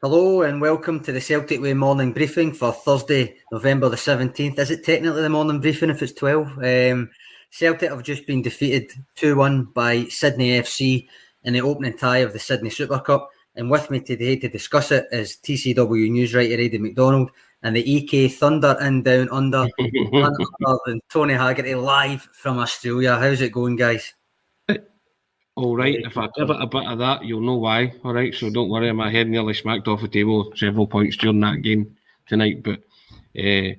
Hello and welcome to the Celtic Way morning briefing for Thursday, November the 17th. Is it technically the morning briefing if it's 12? Celtic have just been defeated 2-1 by Sydney FC in the opening tie of the Sydney Super Cup. And with me today to discuss it is TCW News writer Aidan MacDonald and the EK Thunder in Down Under, and Tony Haggerty live from Australia. How's it going, guys? All right, if I give it a bit of that, you'll know why. All right, so don't worry, my head nearly smacked off the table several points during that game tonight, but I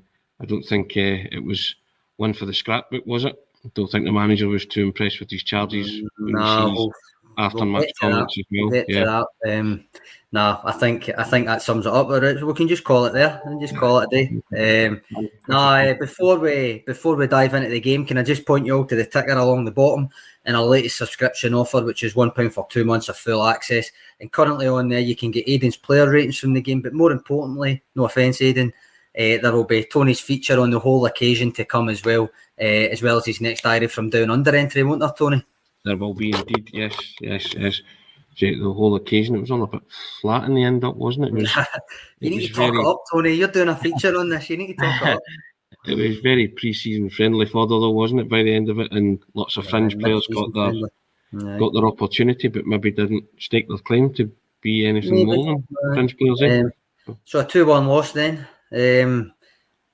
don't think it was one for the scrapbook, was it? I don't think the manager was too impressed with his charges. No, after match comments as well. Yeah. I think that sums it up. We can just call it there and just call it a day. Before we dive into the game, can I just point you all to the ticker along the bottom and our latest subscription offer, which is £1 for 2 months of full access. And currently on there, you can get Aidan's player ratings from the game, but more importantly, no offence, Aidan, there will be Tony's feature on the whole occasion to come as well as his next diary from Down Under entry, won't there, Tony? There will be indeed, yes. The whole occasion, it was all a bit flat in the end up, wasn't it? You need to talk it up, Tony. You're doing a feature on this. You need to talk it up. It was very pre-season friendly fodder, though, wasn't it, by the end of it? And lots of fringe players got their opportunity, but maybe didn't stake their claim to be anything more than fringe players. So a 2-1 loss then.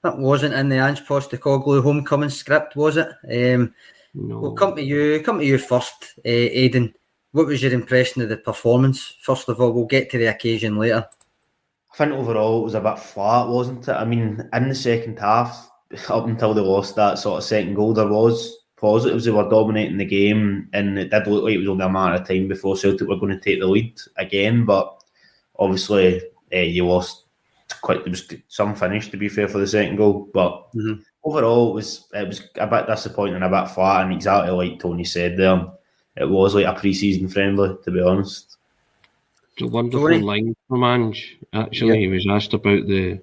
That wasn't in the Ange Postecoglou homecoming script, was it? No. Well, come to you first, Aidan. What was your impression of the performance? First of all, we'll get to the occasion later. I think overall it was a bit flat, wasn't it? I mean, in the second half, up until they lost that sort of second goal, there was positives. They were dominating the game and it did look like it was only a matter of time before Celtic were going to take the lead again. But obviously, you lost quite... There was some finish, to be fair, for the second goal. But overall, it was a bit disappointing, a bit flat, and exactly like Tony said there. It was like a pre-season friendly, to be honest. It's a wonderful line from Ange, actually. Yeah. He was asked about the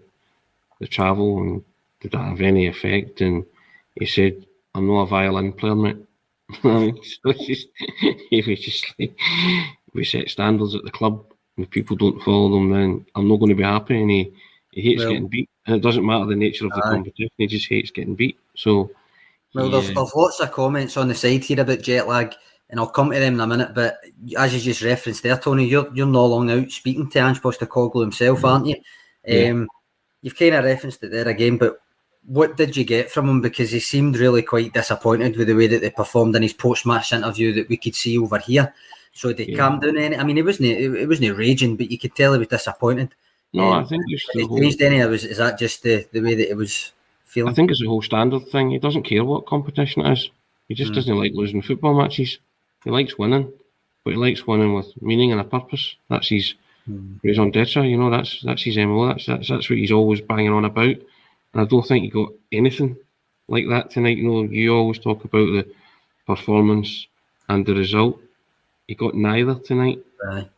travel and did that have any effect, and he said, "I'm not a violin player, mate." So he was just like, we set standards at the club, and if people don't follow them, then I'm not going to be happy. And he hates getting beat. And it doesn't matter the nature of the competition, he just hates getting beat. So, well, there's lots of comments on the side here about jet lag, and I'll come to them in a minute, but as you just referenced there, Tony, you're not long out speaking to Ange Postecoglou himself, aren't you? Yeah. You've kind of referenced it there again, but what did you get from him? Because he seemed really quite disappointed with the way that they performed in his post-match interview that we could see over here. So they calmed down any... I mean, it wasn't raging, but you could tell he was disappointed. No, I think it's the whole... Is that just the way that it was feeling? I think it's the whole standard thing. He doesn't care what competition it is. He just doesn't like losing football matches. He likes winning, but he likes winning with meaning and a purpose. That's his raison d'etre, you know, that's his MO, that's what he's always banging on about. And I don't think he got anything like that tonight. You know, you always talk about the performance and the result. He got neither tonight. Right.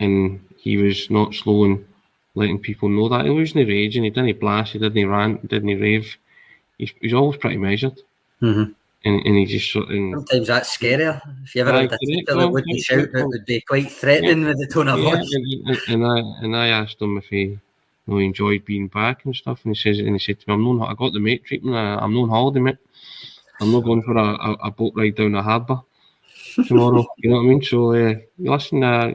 And he was not slow in letting people know that. He wasn't raging, he didn't blast, he didn't rant, he didn't rave. He's always pretty measured. Mm-hmm. And he just sort of... Sometimes that's scarier. If you ever had a teacher that wouldn't shout, it would be quite threatening with the tone of voice. And I asked him if he enjoyed being back and stuff, and he said to me, I got the mate treatment. I'm not on holiday, mate. I'm not going for a boat ride down a harbour tomorrow. You know what I mean? So listen, and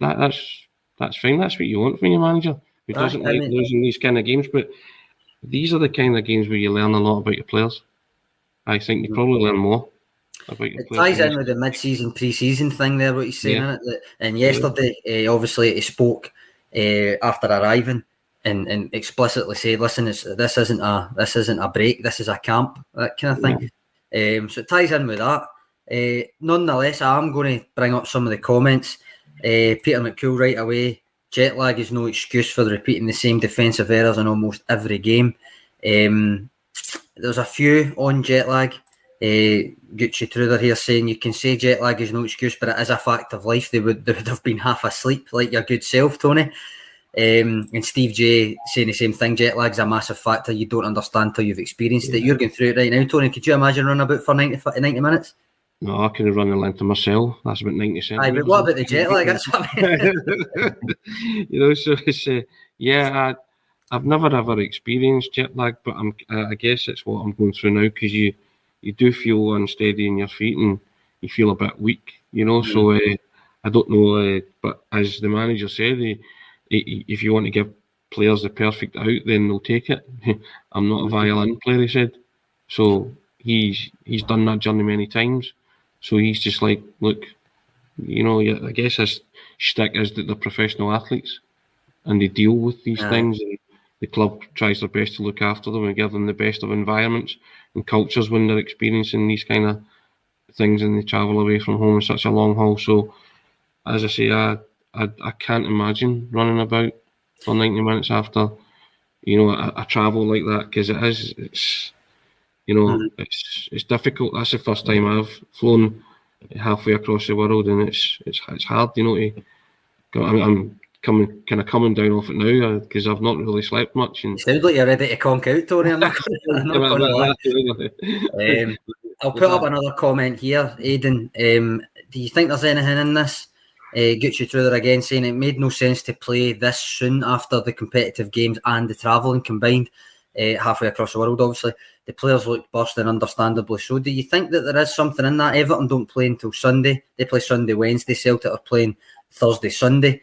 that's fine. That's what you want from your manager who doesn't like losing these kind of games. But these are the kind of games where you learn a lot about your players. I think you probably learn more about your... It ties in with the mid-season, pre-season thing there, what he's saying, isn't it? And yesterday, obviously, he spoke after arriving and explicitly said, listen, this isn't a break, this is a camp, that kind of thing. Yeah. So it ties in with that. Nonetheless, I am going to bring up some of the comments. Peter McCool right away, jet lag is no excuse for repeating the same defensive errors in almost every game. There's a few on jet lag. Gucci Truder here saying you can say jet lag is no excuse, but it is a fact of life. They would have been half asleep, like your good self, Tony. And Steve J saying the same thing. Jet lag's a massive factor. You don't understand till you've experienced it. You're going through it right now, Tony. Could you imagine running about for 90 minutes? No, I could have run the length of Marcel. That's about 90 centimetres. Aye, but what about the jet lag? That's what I mean. You know, so it's yeah. I've never ever experienced jet lag, but I guess it's what I'm going through now, because you do feel unsteady in your feet and you feel a bit weak, you know. Mm-hmm. So I don't know, but as the manager said, if you want to give players the perfect out, then they'll take it. I'm not a violin player, he said. So he's done that journey many times. So he's just like, look, you know, I guess his shtick is that they're professional athletes and they deal with these things. And the club tries their best to look after them and give them the best of environments and cultures when they're experiencing these kind of things and they travel away from home in such a long haul. So, as I say, I can't imagine running about for 90 minutes after, you know, a travel like that, because it's you know, it's difficult. That's the first time I've flown halfway across the world, and it's hard, you know, to go. I'm coming down off it now, because I've not really slept much. And it sounds like you're ready to conk out, Tony. I'm not going to lie. I'll put up another comment here, Aidan. Do you think there's anything in this? Gucci Truther again saying it made no sense to play this soon after the competitive games and the travelling combined, halfway across the world, obviously. The players looked burst, and understandably so. Do you think that there is something in that? Everton don't play until Sunday. They play Sunday, Wednesday. Celtic are playing Thursday, Sunday.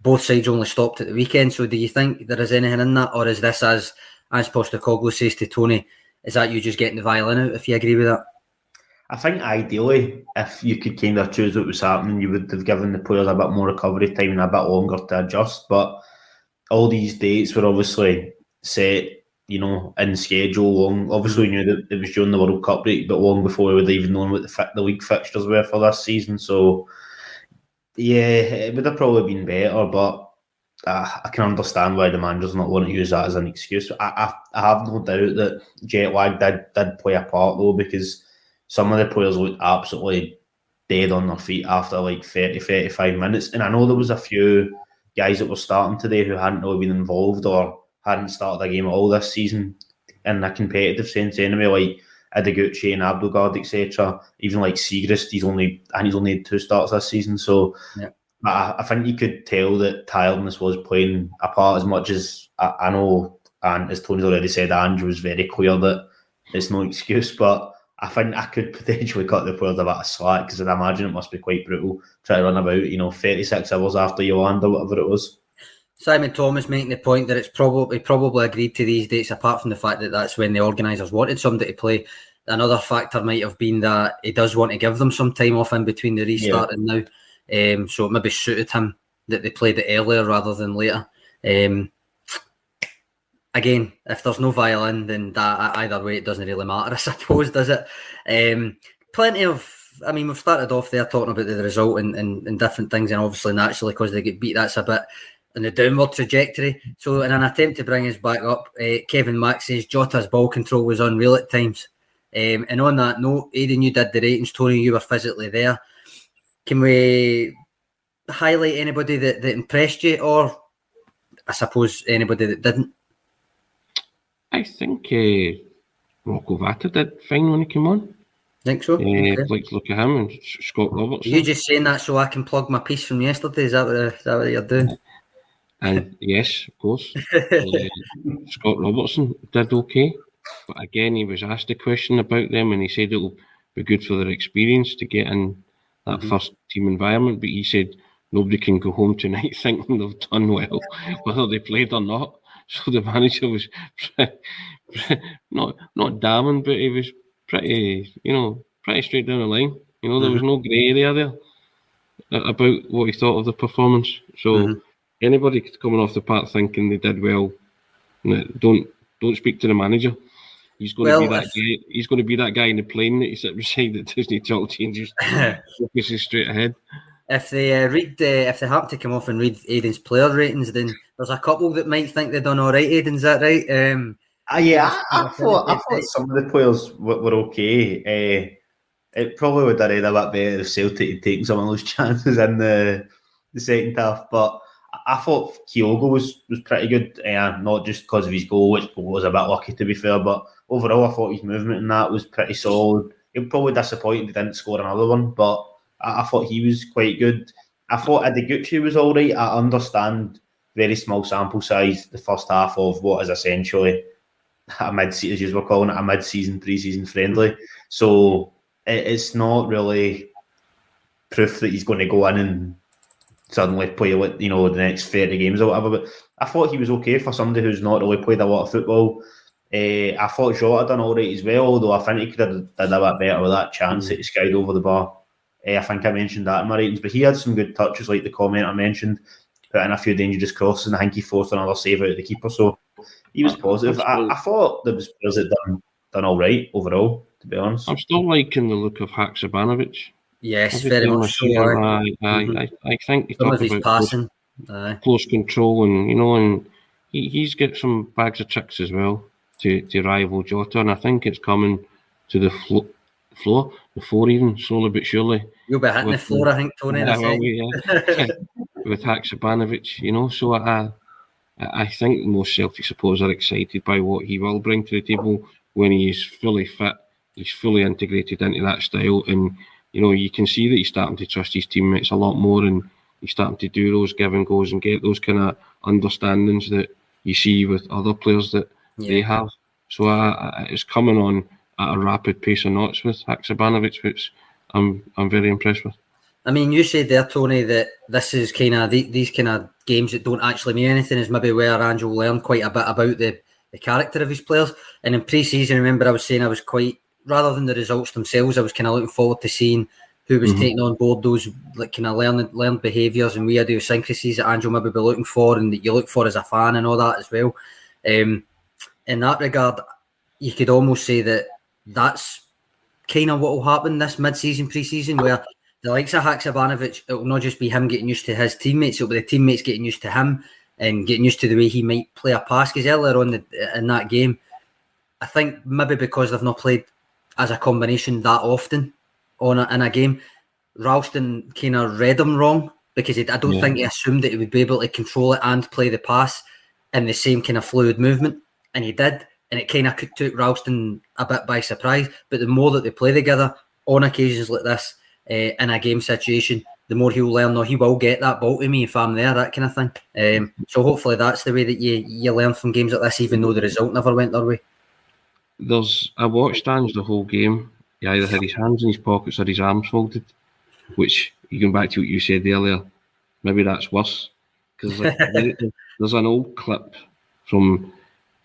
Both sides only stopped at the weekend, so do you think there is anything in that, or is this, as Postecoglou says to Tony, is that you just getting the violin out, if you agree with that? I think ideally, if you could kind of choose what was happening, you would have given the players a bit more recovery time and a bit longer to adjust, but all these dates were obviously set, you know, in schedule long. Obviously we knew that it was during the World Cup break, but long before we would have even known what the league fixtures were for this season, so... Yeah, it would have probably been better, but I can understand why the manager's not wanting to use that as an excuse. I have no doubt that jet lag did play a part, though, because some of the players looked absolutely dead on their feet after like 30, 35 minutes. And I know there was a few guys that were starting today who hadn't really been involved or hadn't started a game at all this season in a competitive sense anyway, like Adaguchi and Abildgaard, etc. Even like Segrist, he's only had 2 starts this season. So yeah. I think you could tell that tiredness was playing a part, as much as I know, and as Tony's already said, Andrew was very clear that it's no excuse. But I think I could potentially cut the players a bit of slack, because I imagine it must be quite brutal trying to run about, you know, 36 hours after you land or whatever it was. Simon Thomas making the point that it's probably agreed to these dates, apart from the fact that that's when the organisers wanted somebody to play. Another factor might have been that he does want to give them some time off in between the restart and now. So it maybe suited him that they played it earlier rather than later. Again, if there's no violin, then that either way, it doesn't really matter, I suppose, does it? Plenty of... I mean, we've started off there talking about the result and different things, and obviously, naturally, because they get beat, that's a bit... and the downward trajectory. So in an attempt to bring us back up, Kevin Mack says Jota's ball control was unreal at times. And on that note, Aidan, you did the ratings. Tony, you were physically there. Can we highlight anybody that impressed you, or I suppose anybody that didn't? I think Rocco Vata did fine when he came on. Think so? Yeah, okay. I'd like to look at him and Scott Robertson. Are you just saying that so I can plug my piece from yesterday? Is that what you're doing? And yes, of course, Scott Robertson did okay. But again, he was asked a question about them and he said it'll be good for their experience to get in that first team environment. But he said nobody can go home tonight thinking they've done well, whether they played or not. So the manager was not damning, but he was pretty straight down the line. You know, there was no grey area there about what he thought of the performance. So... Anybody coming off the park thinking they did well, don't speak to the manager. He's going to be that guy in the plane that you sit beside that Disney talk to and just focuses straight ahead. If they if they happen to come off and read Aidan's player ratings, then there's a couple that might think they've done all right. Aidan, is that right? I thought some of the players were okay. It probably would have read a bit better if Celtic had taken some of those chances in the second half, but. I thought Kyogo was pretty good, not just because of his goal, which was a bit lucky to be fair, but overall I thought his movement in that was pretty solid. It was probably disappointing they didn't score another one, but I thought he was quite good. I thought Adaguchi was all right. I understand very small sample size, the first half of what is essentially a mid-season, as we're calling it, a mid-season, pre-season friendly. So it's not really proof that he's going to go in and suddenly play, you know, the next 30 games or whatever. But I thought he was okay for somebody who's not really played a lot of football. I thought Jota done all right as well, although I think he could have done a bit better with that chance that he skied over the bar. I think I mentioned that in my ratings, but he had some good touches, like the comment I mentioned, put in a few dangerous crosses, and I think he forced another save out of the keeper, so he was positive. I thought there was players that done all right overall, to be honest. I'm still liking the look of Hakšabanović. Yes, very much so. I think he talked about passing. Close control, and you know, and he's got some bags of tricks as well to rival Jota, and I think it's coming to the floor, the floor even, slowly but surely. You'll be hitting the floor, I think, Tony. Yeah. With Hakšabanović, you know, so I think most Celtic supporters are excited by what he will bring to the table when he's fully fit, he's fully integrated into that style, and you know, you can see that he's starting to trust his teammates a lot more, and he's starting to do those give and goes and get those kind of understandings that you see with other players that they have. So it's coming on at a rapid pace of knots with Hakšabanović, which I'm very impressed with. I mean, you said there, Tony, that this is kind of these kind of games that don't actually mean anything is maybe where Ange will learn quite a bit about the character of his players. And in pre-season, remember I was saying I was quite, rather than the results themselves, I was kind of looking forward to seeing who was taking on board those like kind of learned behaviours and weird idiosyncrasies that Ange will maybe be looking for and that you look for as a fan and all that as well. In that regard, you could almost say that that's kind of what will happen this mid-season, pre-season, where the likes of Hakšabanović, it will not just be him getting used to his teammates, it will be the teammates getting used to him and getting used to the way he might play a pass. Because earlier on in that game, I think maybe because they've not played as a combination that often in a game, Ralston kind of read him wrong because I don't think he assumed that he would be able to control it and play the pass in the same kind of fluid movement. And he did, and it kind of took Ralston a bit by surprise. But the more that they play together on occasions like this, in a game situation, the more he'll learn, he will get that ball to me if I'm there, that kind of thing. So hopefully that's the way that you learn from games like this, even though the result never went their way. I watched Ange the whole game. He either had his hands in his pockets or his arms folded, which, going back to what you said earlier, maybe that's worse. Because there's an old clip from...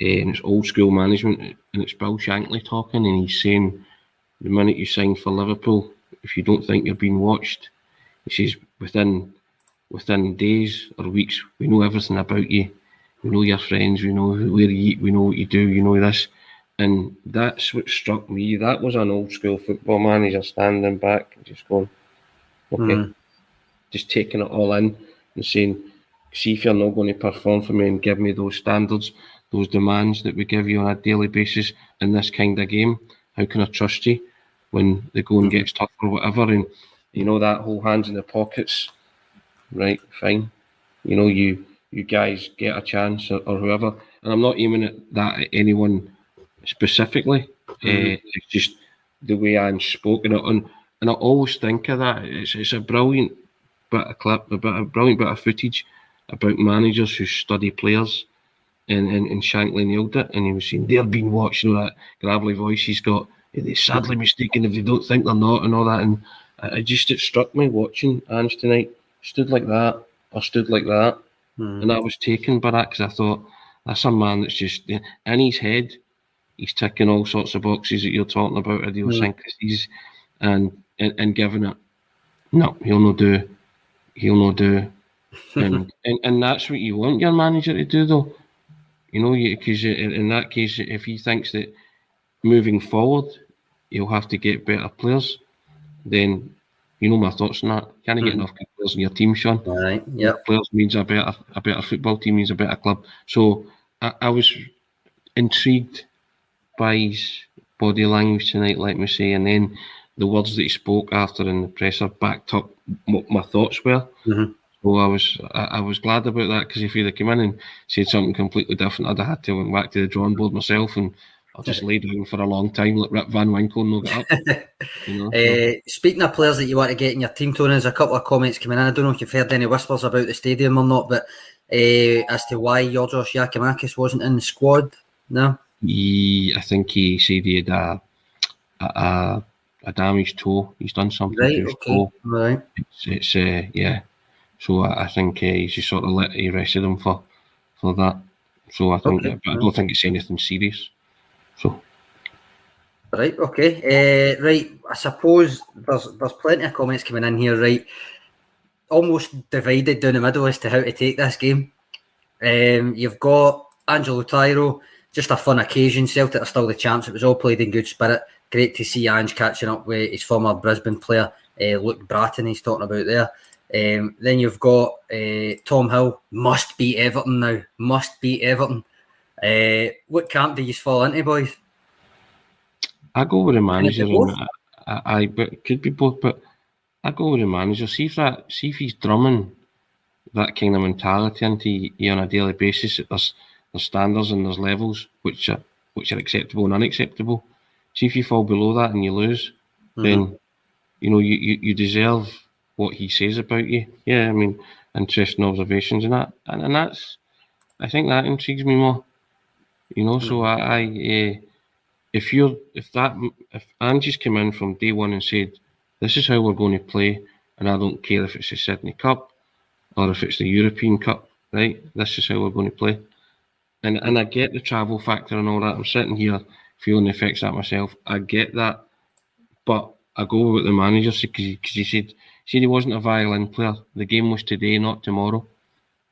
and it's old school management, and it's Bill Shankly talking, and he's saying the minute you sign for Liverpool, if you don't think you're being watched, he says within days or weeks we know everything about you, we know your friends, we know where you eat, we know what you do, you know this. And that's what struck me. That was an old school football manager standing back and just going, okay, just taking it all in and saying, see if you're not going to perform for me and give me those standards, those demands that we give you on a daily basis in this kind of game, how can I trust you when the going gets tough or whatever? And you know, that whole hands in the pockets, right, fine. You know, you guys get a chance or whoever. And I'm not aiming at that at anyone specifically. It's just the way I'm spoken it. And I always think of that. It's a brilliant bit of clip, a brilliant bit of footage about managers who study players. And Shankly nailed it, and he was saying, they're being watched, you know, that gravelly voice he's got, they're sadly mistaken if they don't think they're not, and all that. And it struck me watching Ange tonight, stood like that, and I was taken by that, because I thought, that's a man that's just, in his head, he's ticking all sorts of boxes that you're talking about, idiosyncrasies, and giving it, no, he'll not do, and that's what you want your manager to do, though. You know, because in that case, if he thinks that moving forward he'll have to get better players, then you know my thoughts on that. Can you get enough good players in your team, Sean? All right. Yeah. Players means a better football team means a better club. So I was intrigued by his body language tonight, let me say, and then the words that he spoke after in the presser backed up what my thoughts were. Well, I was glad about that, because if he'd have come in and said something completely different, I'd have had to went back to the drawing board myself and I'll just lay down for a long time, like Rip Van Winkle, and not get up. Speaking of players that you want to get in your team, Tony, there's a couple of comments coming in. I don't know if you've heard any whispers about the stadium or not, but as to why Giorgos Giakoumakis wasn't in the squad, no? I think he said he had a damaged toe. He's done something to his toe. Right. It's So I think he's just sort of arrested him for that. So I think, but I don't think it's anything serious. So. Right. Okay. Right. I suppose there's plenty of comments coming in here. Right. Almost divided down the middle as to how to take this game. You've got Angelo Tiro. Just a fun occasion. Celtic are still the champs. It was all played in good spirit. Great to see Ange catching up with his former Brisbane player, Luke Bratton, he's talking about there. Then you've got Tom Hill. Must beat Everton now. Must beat Everton. What camp do you fall into, boys? I go with the manager. But could be both, but I go with the manager. See if he's drumming that kind of mentality into you on a daily basis. There's standards and there's levels which are acceptable and unacceptable. See if you fall below that and you lose, then you deserve what he says about you. Yeah, I mean, interesting observations and that, and that's, I think that intrigues me more. You know, so I if Angie's come in from day one and said this is how we're going to play, and I don't care if it's the Sydney Cup or if it's the European Cup, right? This is how we're going to play. And I get the travel factor and all that. I'm sitting here feeling the effects of that myself. I get that. But I go with the manager because he said he wasn't a violin player. The game was today, not tomorrow.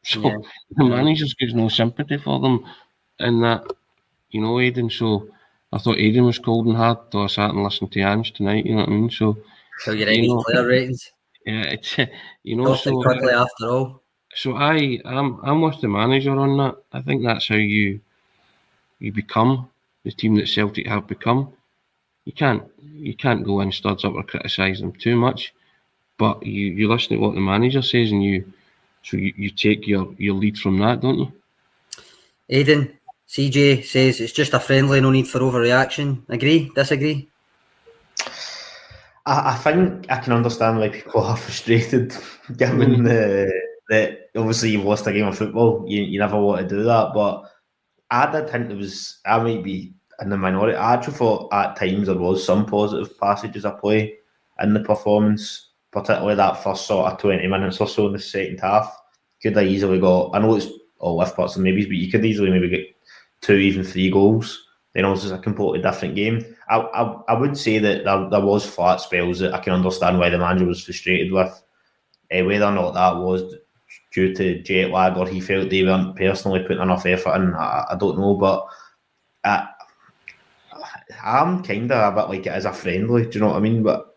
So the manager gives no sympathy for them in that, you know, Aidan. So I thought Aidan was cold and hard, though I sat and listened to Ange tonight, you know what I mean? So you're in his player ratings? Yeah, it's, you know. Nothing quickly after all. So I'm with the manager on that. I think that's how you become the team that Celtic have become. You can't go in studs up or criticise them too much, but you listen to what the manager says and you take your lead from that, don't you? Aidan, CJ says it's just a friendly, no need for overreaction. Agree? Disagree? I think I can understand why people are frustrated given that obviously you've lost a game of football. You never want to do that, but I did think I might be in the minority. I actually thought at times there was some positive passages of play in the performance, particularly that first sort of 20 minutes or so in the second half. Could have easily got, I know it's all left parts and maybes, but you could easily maybe get 2, even 3 goals. Then obviously it's a completely different game. I would say that there was flat spells that I can understand why the manager was frustrated with. Whether or not that was due to jet lag or he felt they weren't personally putting enough effort in, I don't know, but I'm kind of a bit like it is a friendly, do you know what I mean? But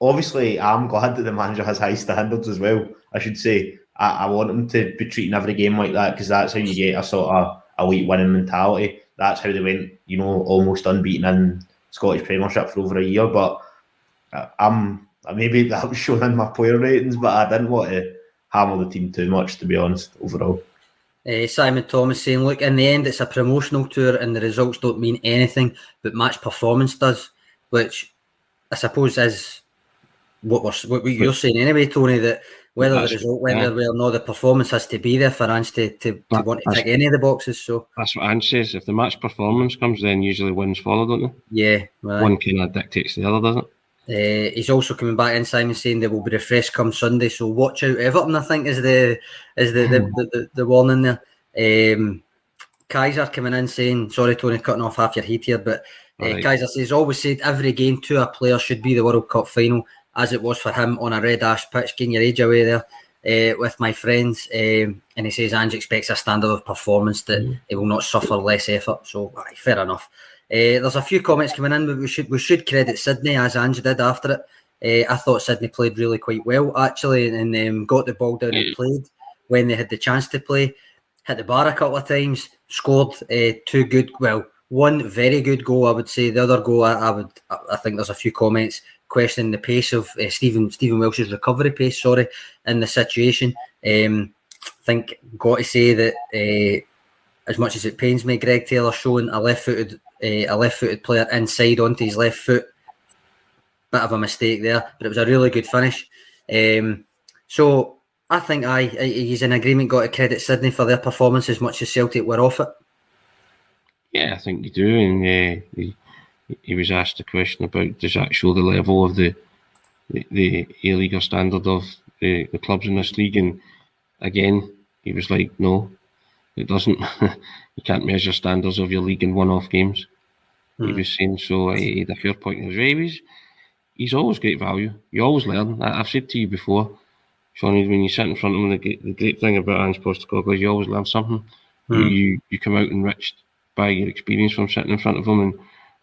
obviously I'm glad that the manager has high standards as well, I should say. I want him to be treating every game like that because that's how you get a sort of elite winning mentality. That's how they went, you know, almost unbeaten in Scottish Premiership for over a year, but maybe that was shown in my player ratings, but I didn't want to hammer the team too much, to be honest, overall. Simon Thomas saying, look, in the end, it's a promotional tour and the results don't mean anything, but match performance does, which I suppose is what you're saying anyway, Tony, that whether the result went there well or not, the performance has to be there for Ange to want to tick any of the boxes. So that's what Ange says. If the match performance comes, then usually wins follow, don't they? Yeah. Right. One kind of dictates the other, doesn't it? He's also coming back in, Simon, saying they will be refreshed come Sunday, so watch out Everton, I think, is the warning there. Kaiser coming in saying, sorry Tony, cutting off half your heat here, but Kaiser says, always said every game to a player should be the World Cup final, as it was for him on a red ash pitch, getting your age away there with my friends, and he says Ange expects a standard of performance that he will not suffer less effort, so fair enough. There's a few comments coming in, but we should credit Sydney, as Ange did after it. I thought Sydney played really quite well, actually, and got the ball down and played when they had the chance to play. Hit the bar a couple of times, scored one very good goal, I would say. The other goal, I think there's a few comments questioning the pace of Stephen Welsh's recovery pace, in the situation. I think got to say that as much as it pains me, Greg Taylor showing a left-footed a left-footed player inside onto his left foot. Bit of a mistake there, but it was a really good finish. So I think he's in agreement, got to credit Sydney for their performance as much as Celtic were off it. Yeah, I think you do. And he was asked a question about, does that show the level of the A-League or standard of the clubs in this league? And again, he was like, no, it doesn't. You can't measure standards of your league in one-off games. He was saying, so he had a fair point in his ways. He's always great value. You always learn. I've said to you before, Sean, when you sit in front of him, the great thing about Ange Postecoglou is you always learn something. You come out enriched by your experience from sitting in front of him, and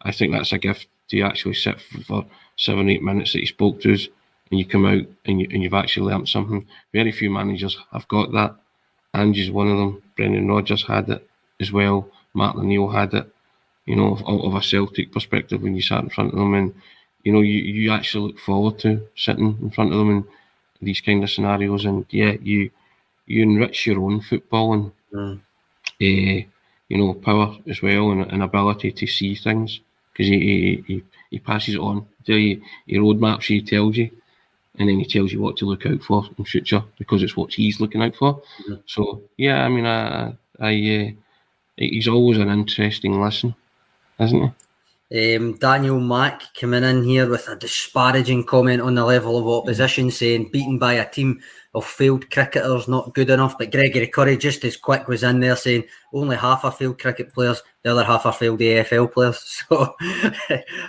I think that's a gift to actually sit for 7-8 minutes that he spoke to us, and you come out and you've actually learnt something. Very few managers have got that. Ange is one of them. Brendan Rodgers had it as well. Martin O'Neill had it. You know, of a Celtic perspective, when you sat in front of them, and you know, you actually look forward to sitting in front of them and these kind of scenarios, and yeah, you enrich your own football and you know, power as well, and ability to see things, because he passes it on. He roadmaps you, he tells you, and then he tells you what to look out for in future because it's what he's looking out for. So yeah, I mean, he's always an interesting listen, isn't he? Daniel Mack coming in here with a disparaging comment on the level of opposition, saying beaten by a team of failed cricketers, not good enough. But Gregory Curry, just as quick, was in there saying only half are failed cricket players, the other half are failed AFL players. So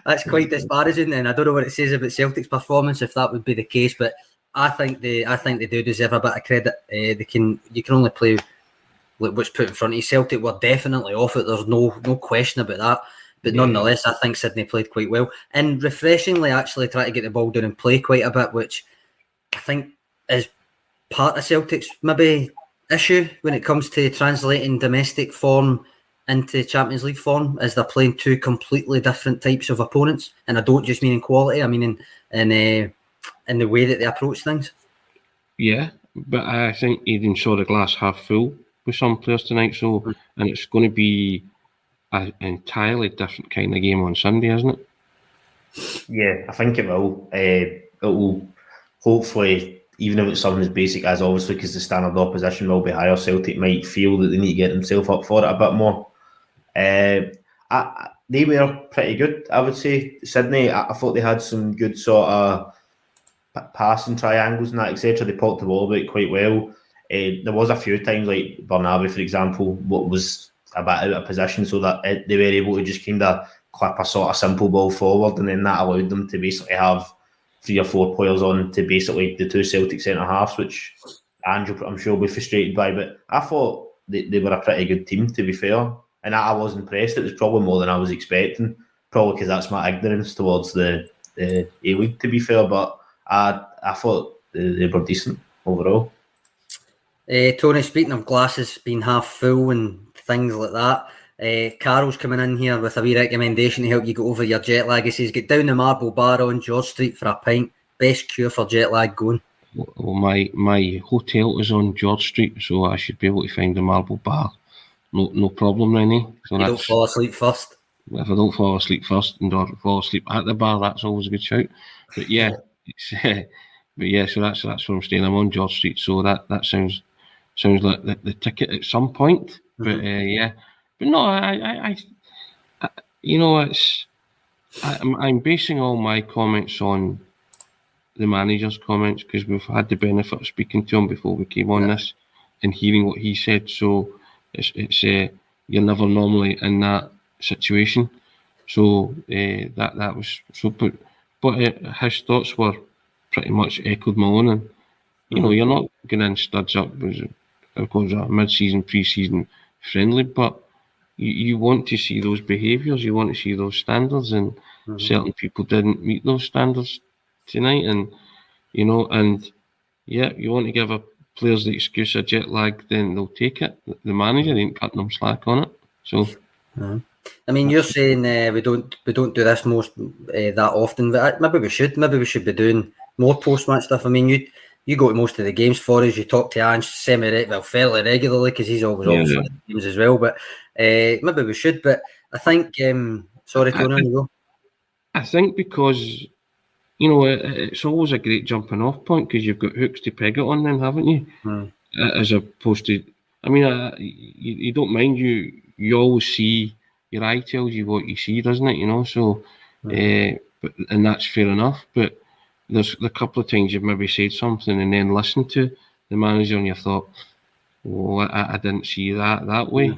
that's quite disparaging. And I don't know what it says about Celtic's performance if that would be the case, but I think they do deserve a bit of credit. You can only play what's put in front of you. Celtic were definitely off it. There's no question about that. But nonetheless, I think Sydney played quite well. And refreshingly, actually, try to get the ball down and play quite a bit, which I think is part of Celtic's maybe issue when it comes to translating domestic form into Champions League form, as they're playing two completely different types of opponents. And I don't just mean in quality, I mean in the way that they approach things. Yeah, but I think Aidan saw the glass half full with some players tonight, and it's going to be an entirely different kind of game on Sunday, isn't it? Yeah, I think it will. It will hopefully, even if it's something as basic as, obviously, because the standard opposition will be higher, Celtic might feel that they need to get themselves up for it a bit more. They were pretty good, I would say. Sydney, I thought they had some good sort of passing triangles and that, etc. They popped the ball about quite well. There was a few times, like Bernabeu, for example, what was a bit out of position, so that they were able to just kind of clip a sort of simple ball forward, and then that allowed them to basically have 3 or 4 players on to basically the two Celtic centre-halves, which Andrew, I'm sure, will be frustrated by. But I thought they were a pretty good team, to be fair, and I was impressed. It was probably more than I was expecting, probably because that's my ignorance towards the A-League, to be fair, but I thought they were decent overall. Tony, speaking of glasses being half full and things like that, Carol's coming in here with a wee recommendation to help you get over your jet lag. He says, get down the Marble Bar on George Street for a pint. Best cure for jet lag going. Well, my hotel is on George Street, so I should be able to find the Marble Bar. No problem, Rennie. So you don't fall asleep first. If I don't fall asleep first and don't fall asleep at the bar, that's always a good shout. But yeah, so that's where I'm staying. I'm on George Street, so that sounds like the ticket at some point. But yeah, but no, I you know, it's I'm basing all my comments on the manager's comments, because we've had the benefit of speaking to him before we came on this and hearing what he said. So it's you're never normally in that situation. So that was so. But his thoughts were pretty much echoed my own, and you know, you're not going in studs up because a mid-season, pre-season friendly, but you want to see those behaviours, you want to see those standards, and certain people didn't meet those standards tonight, and you know, and yeah, you want to give a players the excuse of jet lag, then they'll take it. The manager ain't cutting them slack on it. So, I mean, you're saying we don't do this most that often, but maybe we should. Maybe we should be doing more post-match stuff. I mean, you go to most of the games for us. You talk to Ange fairly regularly, because he's always on the games as well. But maybe we should. But I think, sorry, Tony, you go. I think because, you know, it's always a great jumping off point because you've got hooks to peg it on then, haven't you? Mm. As opposed to, I mean, you don't mind, you always see, your eye tells you what you see, doesn't it? You know, so, mm. And that's fair enough, but there's a couple of times you've maybe said something and then listened to the manager and you thought, oh, I didn't see that way. Yeah.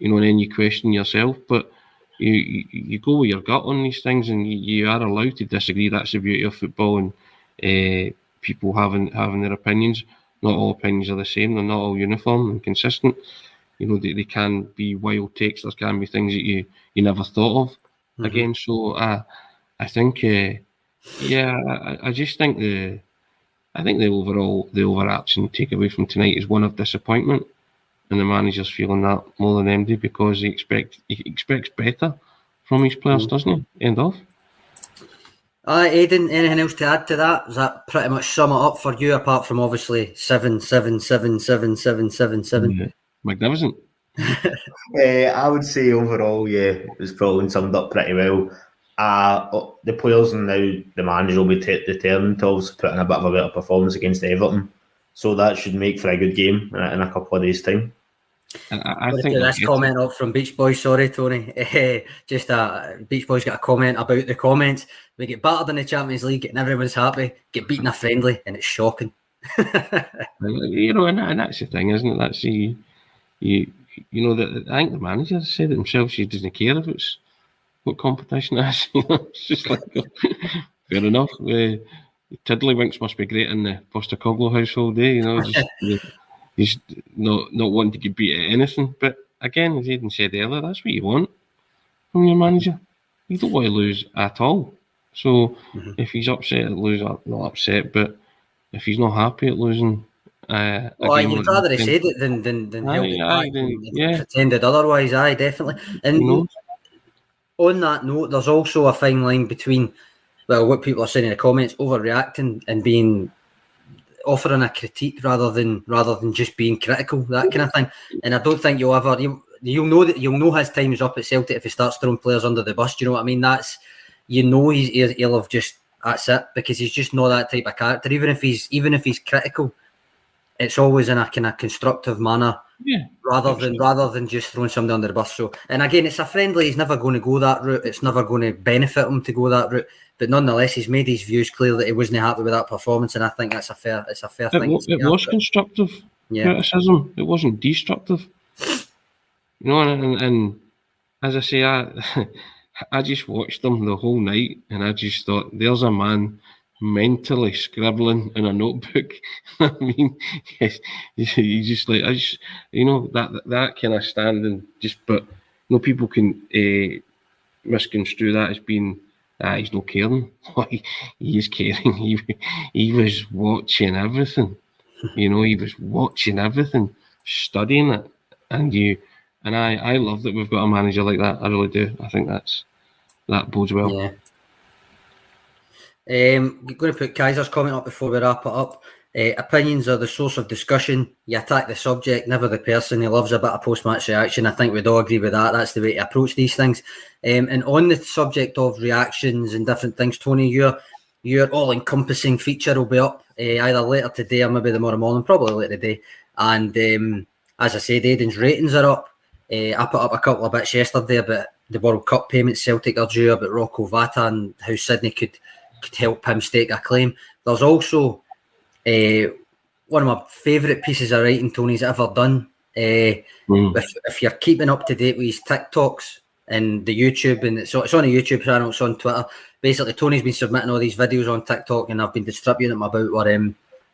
You know, and then you question yourself, but you go with your gut on these things and you are allowed to disagree. That's the beauty of football and people having their opinions. Not all opinions are the same. They're not all uniform and consistent. You know, they can be wild takes. There can be things that you never thought of mm-hmm. again. So I think, I just think the overarching takeaway from tonight is one of disappointment, and the manager's feeling that more than them do because he expects better from his players, mm-hmm. doesn't he? End off. Aidan, anything else to add to that? Does that pretty much sum it up for you? Apart from obviously 7, 7, 7, 7, 7, 7, 7. Mm-hmm. Magnificent. I would say overall, yeah, it was probably summed up pretty well. The players and now the manager will be determined to also put in a bit of a better performance against Everton. So that should make for a good game in a couple of days' time. I think this comment up from Beach Boys, sorry, Tony. Just Beach Boys got a comment about the comments. We get battered in the Champions League and everyone's happy, get beaten a friendly, and it's shocking. You know, and that's the thing, isn't it? That's the... You know, I think the manager said it himself, she doesn't care if it's what competition it is. You know, it's just like, fair enough. Tiddlywinks must be great in the Postecoglou household, eh? You know, he's not wanting to get beat at anything. But again, as Aidan said earlier, that's what you want from your manager. You don't want to lose at all. So mm-hmm. if he's upset at losing, not upset, but if he's not happy at losing, you'd rather he said it than held it back and pretended otherwise. Aye, definitely. And on that note, there's also a fine line between what people are saying in the comments, overreacting and being offering a critique rather than just being critical, that kind of thing. And I don't think you'll know his time is up at Celtic if he starts throwing players under the bus. Do you know what I mean? He'll have just, that's it, because he's just not that type of character. Even if he's critical, it's always in a kind of constructive manner, rather than just throwing somebody under the bus. So, and again, it's a friendly. He's never going to go that route. It's never going to benefit him to go that route. But nonetheless, he's made his views clear that he wasn't happy with that performance, and I think that's a fair thing. It was constructive criticism. It wasn't destructive. You know, and as I say, I just watched them the whole night, and I just thought, there's a man mentally scribbling in a notebook. I mean, you just like, you know, that kind of standing just, but you know, people can misconstrue that as being, he's not caring. He is caring. He was watching everything. You know, he was watching everything, studying it. And I love that we've got a manager like that. I really do. I think that bodes well. Yeah. I'm going to put Kaiser's comment up before we wrap it up. Opinions are the source of discussion. You attack the subject, never the person. He loves a bit of post-match reaction. I think we'd all agree with that. That's the way to approach these things. And on the subject of reactions and different things, Tony, your all-encompassing feature will be up either later today or maybe tomorrow morning, probably later today. And as I said, Aidan's ratings are up. I put up a couple of bits yesterday about the World Cup payments Celtic are due, about Rocco Vata and how Sydney could help him stake a claim. There's also one of my favourite pieces of writing Tony's ever done. If you're keeping up to date with his TikToks and the YouTube, and it's on a YouTube channel, it's on Twitter. Basically, Tony's been submitting all these videos on TikTok, and I've been distributing them about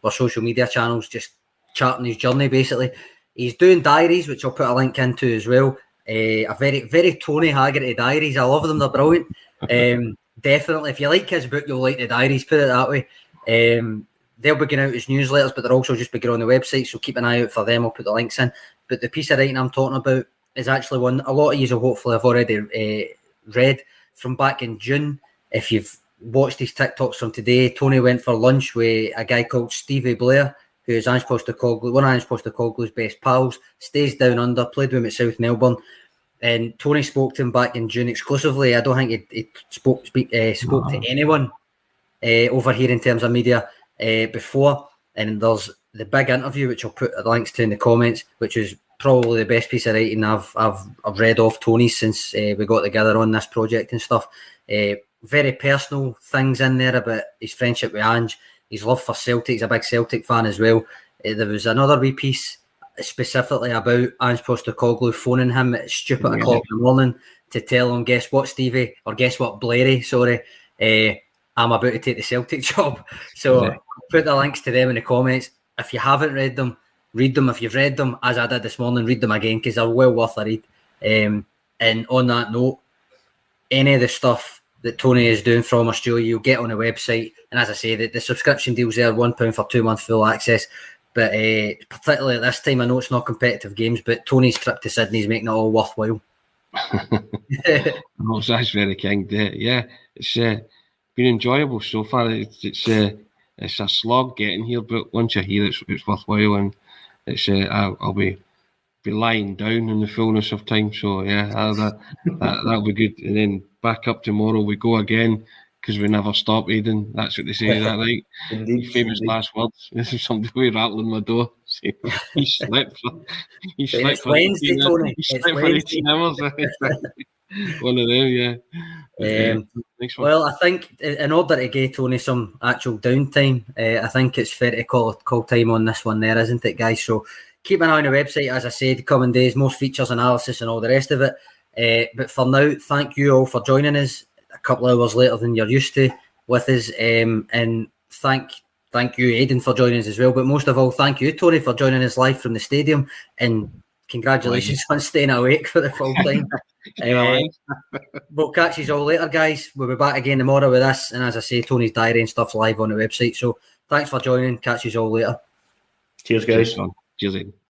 our social media channels, just charting his journey, basically. He's doing diaries, which I'll put a link into as well. A very, very Tony Haggerty diaries. I love them. They're brilliant. Definitely, if you like his book, you'll like the diaries, put it that way. They'll be going out as newsletters, but they'll also just be going on the website, so keep an eye out for them. I'll put the links in. But the piece of writing I'm talking about is actually one a lot of you will hopefully have already read from back in June. If you've watched these TikToks from today, Tony went for lunch with a guy called Stevie Blair, who is Ange Postecoglou, one of Ange Postecoglou's best pals, stays down under, played with him at South Melbourne. And Tony spoke to him back in June exclusively. I don't think he spoke to anyone over here in terms of media before. And there's the big interview, which I'll put links to in the comments, which is probably the best piece of writing I've read off Tony since we got together on this project and stuff. Very personal things in there about his friendship with Ange, his love for Celtic. He's a big Celtic fan as well. There was another wee piece specifically about Ange Postecoglou phoning him at stupid o'clock in the morning to tell him, guess what, Stevie, or guess what, Blairy, sorry, I'm about to take the Celtic job. So put the links to them in the comments. If you haven't read them, read them. If you've read them, as I did this morning, read them again, because they're well worth a read. And on that note, any of the stuff that Tony is doing from Australia, you'll get on the website. And as I say, the subscription deals there, £1 for 2 months full access. But particularly at this time, I know it's not competitive games, but Tony's trip to Sydney is making it all worthwhile. That's very kind. Yeah, it's been enjoyable so far. It's a slog getting here, but once you're here, it's worthwhile, and it's I'll be lying down in the fullness of time. So yeah, that'll be good. And then back up tomorrow, we go again. Because we never stop, Aidan. That's what they say, that right? Indeed, famous indeed. Last words. This is somebody rattling my door. He slept for Wednesday. 18 hours. One of them, yeah. Well, I think in order to get Tony some actual downtime, I think it's fair to call time on this one there, isn't it, guys? So keep an eye on the website, as I said, coming days, more features, analysis and all the rest of it. But for now, thank you all for joining us. A couple of hours later than you're used to with us, and thank you, Aidan, for joining us as well. But most of all, thank you, Tony, for joining us live from the stadium, and congratulations on staying awake for the full time. We'll catch you all later, guys. We'll be back again tomorrow with us, and as I say, Tony's diary and stuff's live on the website. So thanks for joining. Catch you all later. Cheers, guys. Cheers, Aidan.